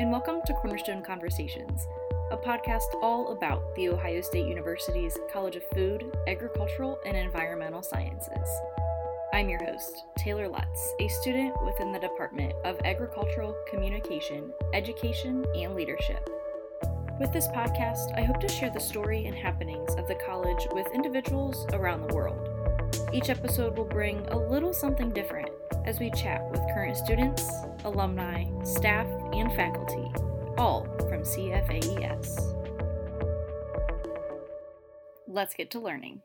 and welcome to Cornerstone Conversations, a podcast all about The Ohio State University's College of Food, Agricultural, and Environmental Sciences. I'm your host, Taylor Lutz, a student within the Department of Agricultural Communication, Education, and Leadership. With this podcast, I hope to share the story and happenings of the college with individuals around the world. Each episode will bring a little something different as we chat with current students, alumni, staff, and faculty, all from CFAES. Let's get to learning.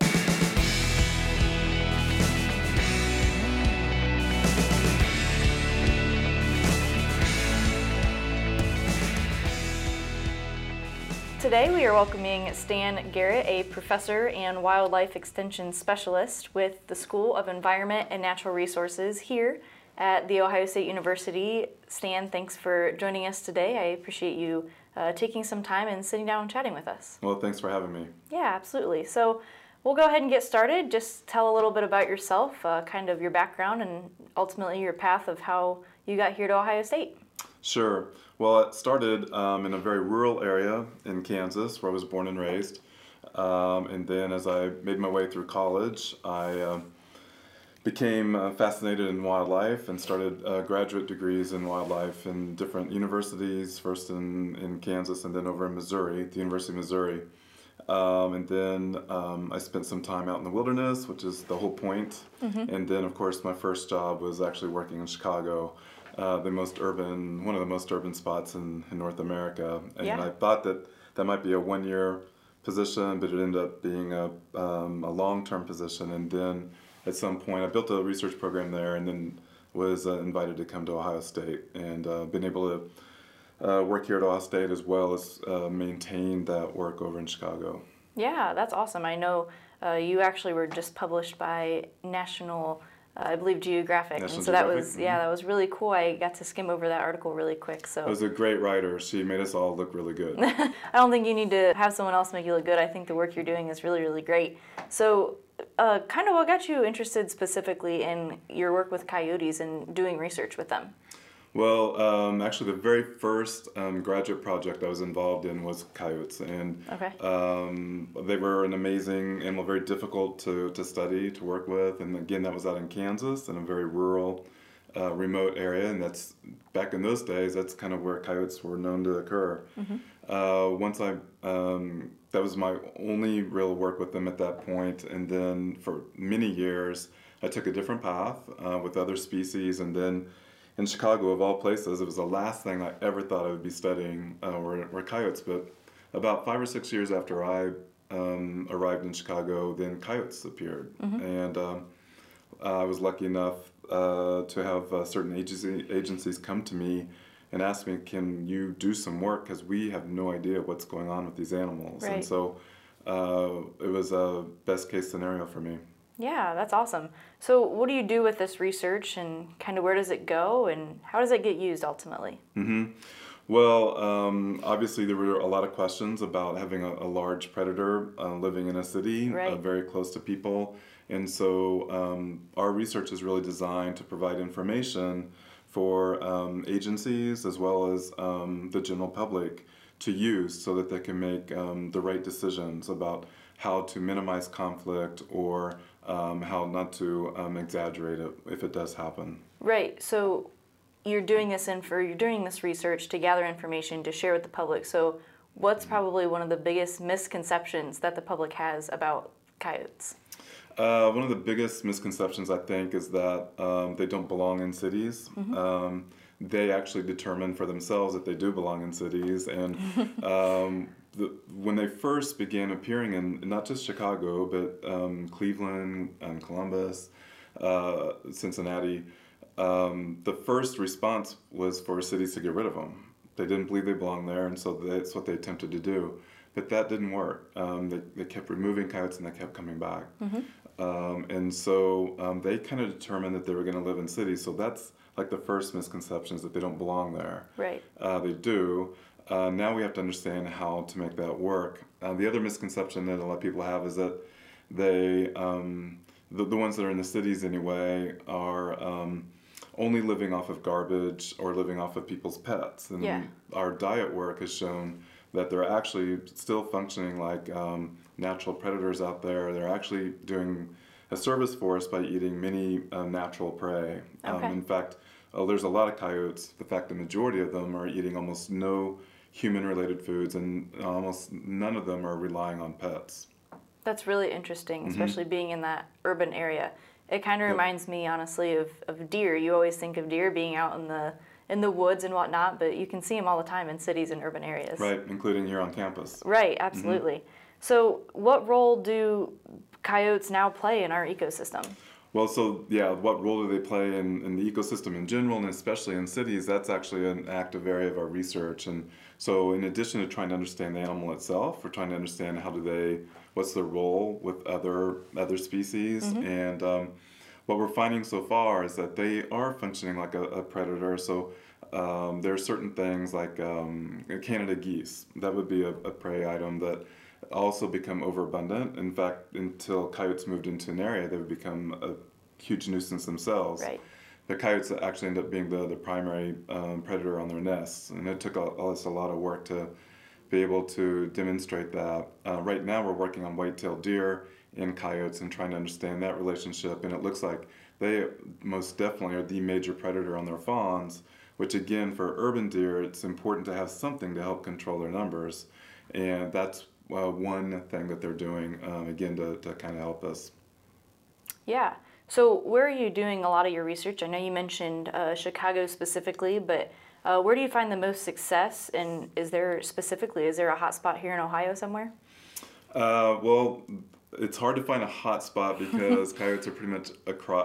Today we are welcoming Stan Garrett, a professor and wildlife extension specialist with the School of Environment and Natural Resources here at The Ohio State University. Stan, thanks for joining us today. I appreciate you taking some time and sitting down and chatting with us. Well, thanks for having me. Yeah, absolutely. So we'll go ahead and get started. Just tell a little bit about yourself, kind of your background, and ultimately your path of how you got here to Ohio State. Sure. Well, it started in a very rural area in Kansas where I was born and raised. And then as I made my way through college, I became fascinated in wildlife and started graduate degrees in wildlife in different universities, first in Kansas and then over in Missouri, the University of Missouri. And then I spent some time out in the wilderness, which is the whole point. Mm-hmm. And then, of course, my first job was actually working in Chicago. One of the most urban spots in North America. And yeah. I thought that might be a one-year position, but it ended up being a long-term position. And then at some point, I built a research program there and then was invited to come to Ohio State, and been able to work here at Ohio State as well as maintain that work over in Chicago. Yeah, that's awesome. I know you actually were just published by National... I believe Geographic, National and so Geographic. That was really cool. I got to skim over that article really quick. So it was a great writer. She made us all look really good. I don't think you need to have someone else make you look good. I think the work you're doing is really, really great. So kind of what got you interested specifically in your work with coyotes and doing research with them? Well, actually the very first graduate project I was involved in was coyotes, and they were an amazing animal, very difficult to study, to work with, and again that was out in Kansas in a very rural, remote area, and that's, back in those days, that's kind of where coyotes were known to occur. Mm-hmm. That was my only real work with them at that point, and then for many years I took a different path with other species, and then in Chicago, of all places, it was the last thing I ever thought I would be studying were coyotes. But about 5 or 6 years after I arrived in Chicago, then coyotes appeared. Mm-hmm. And I was lucky enough to have certain agencies come to me and ask me, can you do some work? Because we have no idea what's going on with these animals. Right. And so it was a best case scenario for me. Yeah, that's awesome. So what do you do with this research, and kind of where does it go, and how does it get used ultimately? Mm-hmm. Well, obviously there were a lot of questions about having a large predator living in a city, right, very close to people. And so our research is really designed to provide information for agencies as well as the general public to use so that they can make the right decisions about how to minimize conflict or how not to exaggerate it if it does happen. Right. So you're doing this research to gather information to share with the public. So what's probably one of the biggest misconceptions that the public has about coyotes? One of the biggest misconceptions, I think, is that they don't belong in cities. Mm-hmm. They actually determine for themselves that they do belong in cities, and when they first began appearing in not just Chicago, but Cleveland and Columbus, Cincinnati, the first response was for cities to get rid of them. They didn't believe they belonged there, and so that's what they attempted to do. But that didn't work. They kept removing coyotes, and they kept coming back. Mm-hmm. And so they kind of determined that they were going to live in cities, so that's like the first misconception is that they don't belong there. Right. They do. Now we have to understand how to make that work. The other misconception that a lot of people have is that they, the ones that are in the cities anyway, are only living off of garbage or living off of people's pets. And yeah. Our diet work has shown that they're actually still functioning like natural predators out there. They're actually doing a service for us by eating many natural prey. Okay. In fact, there's a lot of coyotes. The fact the majority of them are eating almost no human-related foods, and almost none of them are relying on pets. That's really interesting, especially mm-hmm. being in that urban area. It kind of reminds me, honestly, of deer. You always think of deer being out in the woods and whatnot, but you can see them all the time in cities and urban areas. Right, including here on campus. Right, absolutely. Mm-hmm. So what role do coyotes now play in our ecosystem? Well, so, yeah, what role do they play in the ecosystem in general, and especially in cities? That's actually an active area of our research. And so in addition to trying to understand the animal itself, we're trying to understand how do they, what's their role with other species. Mm-hmm. And what we're finding so far is that they are functioning like a predator. So there are certain things like Canada geese. That would be a prey item that also become overabundant. In fact, until coyotes moved into an area, they would become a huge nuisance themselves. Right. The coyotes actually end up being the primary predator on their nests, and it took us a lot of work to be able to demonstrate that. Right now we're working on white-tailed deer and coyotes and trying to understand that relationship, and it looks like they most definitely are the major predator on their fawns, which again, for urban deer, it's important to have something to help control their numbers, and that's one thing that they're doing, again, to kind of help us. Yeah. So where are you doing a lot of your research? I know you mentioned Chicago specifically, but where do you find the most success? And is there a hot spot here in Ohio somewhere? Well, it's hard to find a hot spot because coyotes are pretty much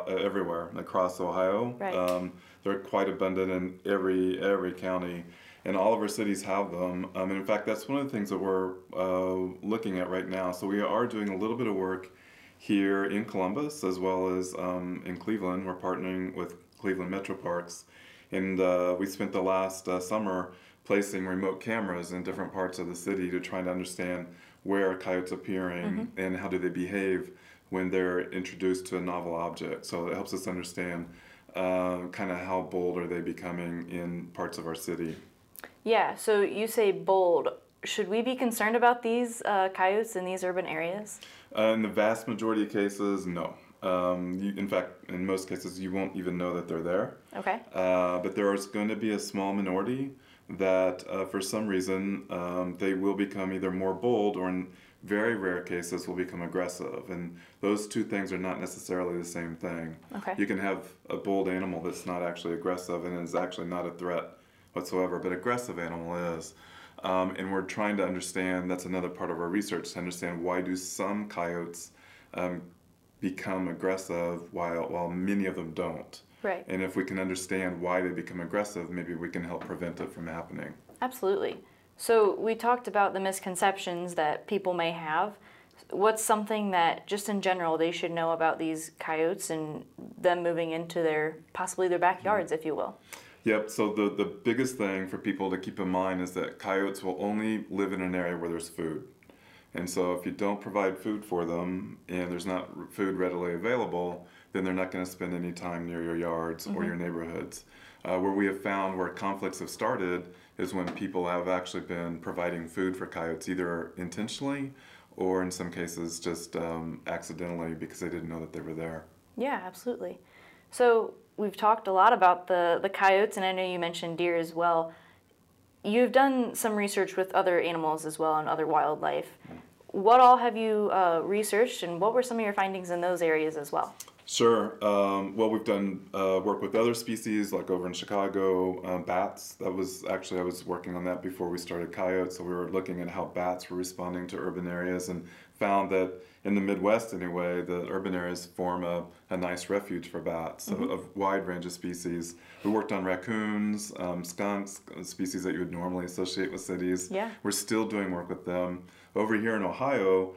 everywhere across Ohio. Right. They're quite abundant in every county. And all of our cities have them. And in fact, that's one of the things that we're looking at right now. So we are doing a little bit of work here in Columbus, as well as in Cleveland. We're partnering with Cleveland Metro Parks. And we spent the last summer placing remote cameras in different parts of the city to try to understand where are coyotes appearing mm-hmm. and how do they behave when they're introduced to a novel object. So it helps us understand kind of how bold are they becoming in parts of our city. Yeah, so you say bold. Should we be concerned about these coyotes in these urban areas? In the vast majority of cases, no. In fact, in most cases, you won't even know that they're there. Okay. But there is going to be a small minority that, for some reason, they will become either more bold or, in very rare cases, will become aggressive. And those two things are not necessarily the same thing. Okay. You can have a bold animal that's not actually aggressive and is actually not a threat whatsoever, but aggressive animal is. And we're trying to understand, that's another part of our research, to understand why do some coyotes become aggressive while many of them don't. Right. And if we can understand why they become aggressive, maybe we can help prevent it from happening. Absolutely. So we talked about the misconceptions that people may have. What's something that, just in general, they should know about these coyotes and them moving into possibly their backyards, mm-hmm. if you will? Yep, so the biggest thing for people to keep in mind is that coyotes will only live in an area where there's food. And so if you don't provide food for them and there's not food readily available, then they're not going to spend any time near your yards mm-hmm. or your neighborhoods. Where we have found where conflicts have started is when people have actually been providing food for coyotes, either intentionally or in some cases just accidentally because they didn't know that they were there. Yeah, absolutely. So we've talked a lot about the coyotes, and I know you mentioned deer as well. You've done some research with other animals as well and other wildlife. What all have you researched, and what were some of your findings in those areas as well? Sure. Well, we've done work with other species, like over in Chicago, bats. I was working on that before we started coyotes, so we were looking at how bats were responding to urban areas and found that in the Midwest anyway, the urban areas form a nice refuge for bats, mm-hmm. a wide range of species. We worked on raccoons, skunks, species that you would normally associate with cities. Yeah. We're still doing work with them. Over here in Ohio,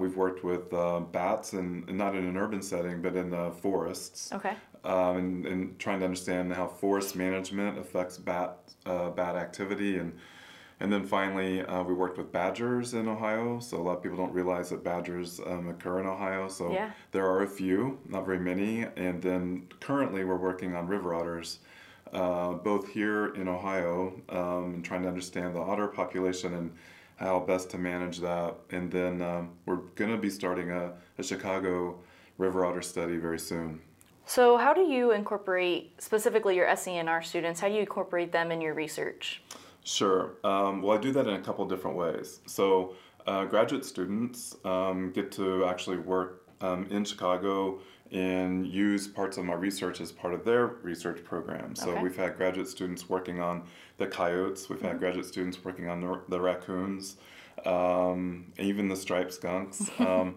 we've worked with bats, and not in an urban setting, but in the forests. Okay. And trying to understand how forest management affects bat activity, and And then finally, we worked with badgers in Ohio. So a lot of people don't realize that badgers occur in Ohio. So yeah. There are a few, not very many. And then currently we're working on river otters, both here in Ohio, and trying to understand the otter population and how best to manage that. And then we're going to be starting a Chicago river otter study very soon. So how do you incorporate, specifically your SENR students, how do you incorporate them in your research? Sure. Well, I do that in a couple different ways. So graduate students get to actually work in Chicago and use parts of my research as part of their research program. So okay. We've had graduate students working on the coyotes. We've had graduate students working on the raccoons, even the striped skunks. We're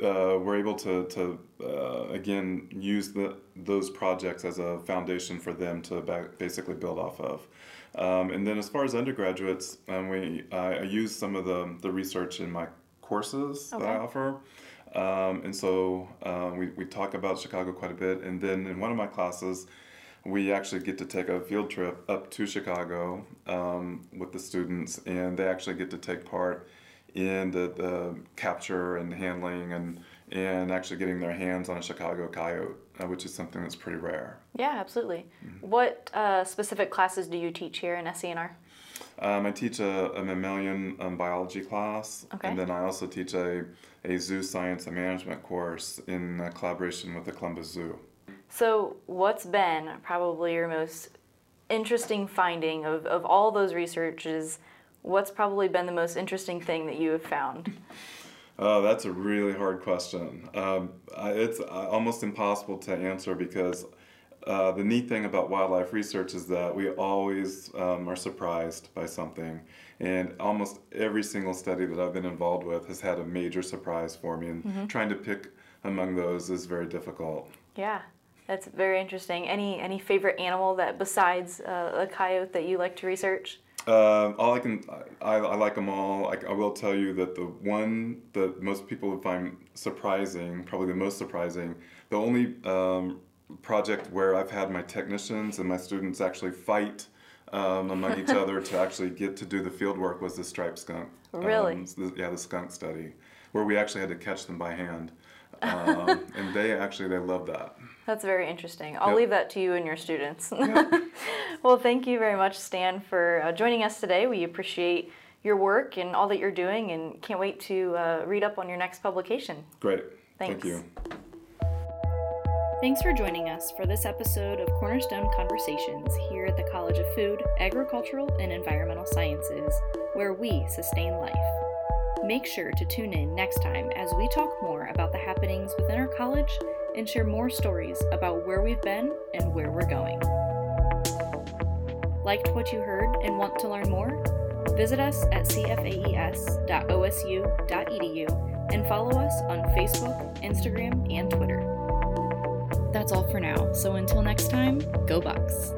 able to again, use those projects as a foundation for them to basically build off of. And then as far as undergraduates, I use some of the research in my courses okay. that I offer. We talk about Chicago quite a bit. And then in one of my classes, we actually get to take a field trip up to Chicago with the students, and they actually get to take part in the capture and handling and actually getting their hands on a Chicago coyote, which is something that's pretty rare. Yeah, absolutely. Mm-hmm. What specific classes do you teach here in SENR? I teach a mammalian biology class, okay. and then I also teach a zoo science and management course in collaboration with the Columbus Zoo. So what's been probably your most interesting finding of all those researches? What's probably been the most interesting thing that you have found? Oh, that's a really hard question. It's almost impossible to answer because the neat thing about wildlife research is that we always are surprised by something. And almost every single study that I've been involved with has had a major surprise for me. And mm-hmm. trying to pick among those is very difficult. Yeah, that's very interesting. Any favorite animal that besides a coyote that you like to research? I like them all. I will tell you that the one that most people would find surprising, probably the most surprising, the only project where I've had my technicians and my students actually fight among each other to actually get to do the field work was the striped skunk. Really? The skunk study, where we actually had to catch them by hand. And they love that. That's very interesting. I'll yep. leave that to you and your students. Yep. Well, thank you very much, Stan, for joining us today. We appreciate your work and all that you're doing, and can't wait to read up on your next publication. Great. Thanks. Thank you. Thanks for joining us for this episode of Cornerstone Conversations here at the College of Food, Agricultural, and Environmental Sciences, where we sustain life. Make sure to tune in next time as we talk more about the happenings within our college and share more stories about where we've been and where we're going. Liked what you heard and want to learn more? Visit us at cfaes.osu.edu and follow us on Facebook, Instagram, and Twitter. That's all for now, so until next time, go Bucks!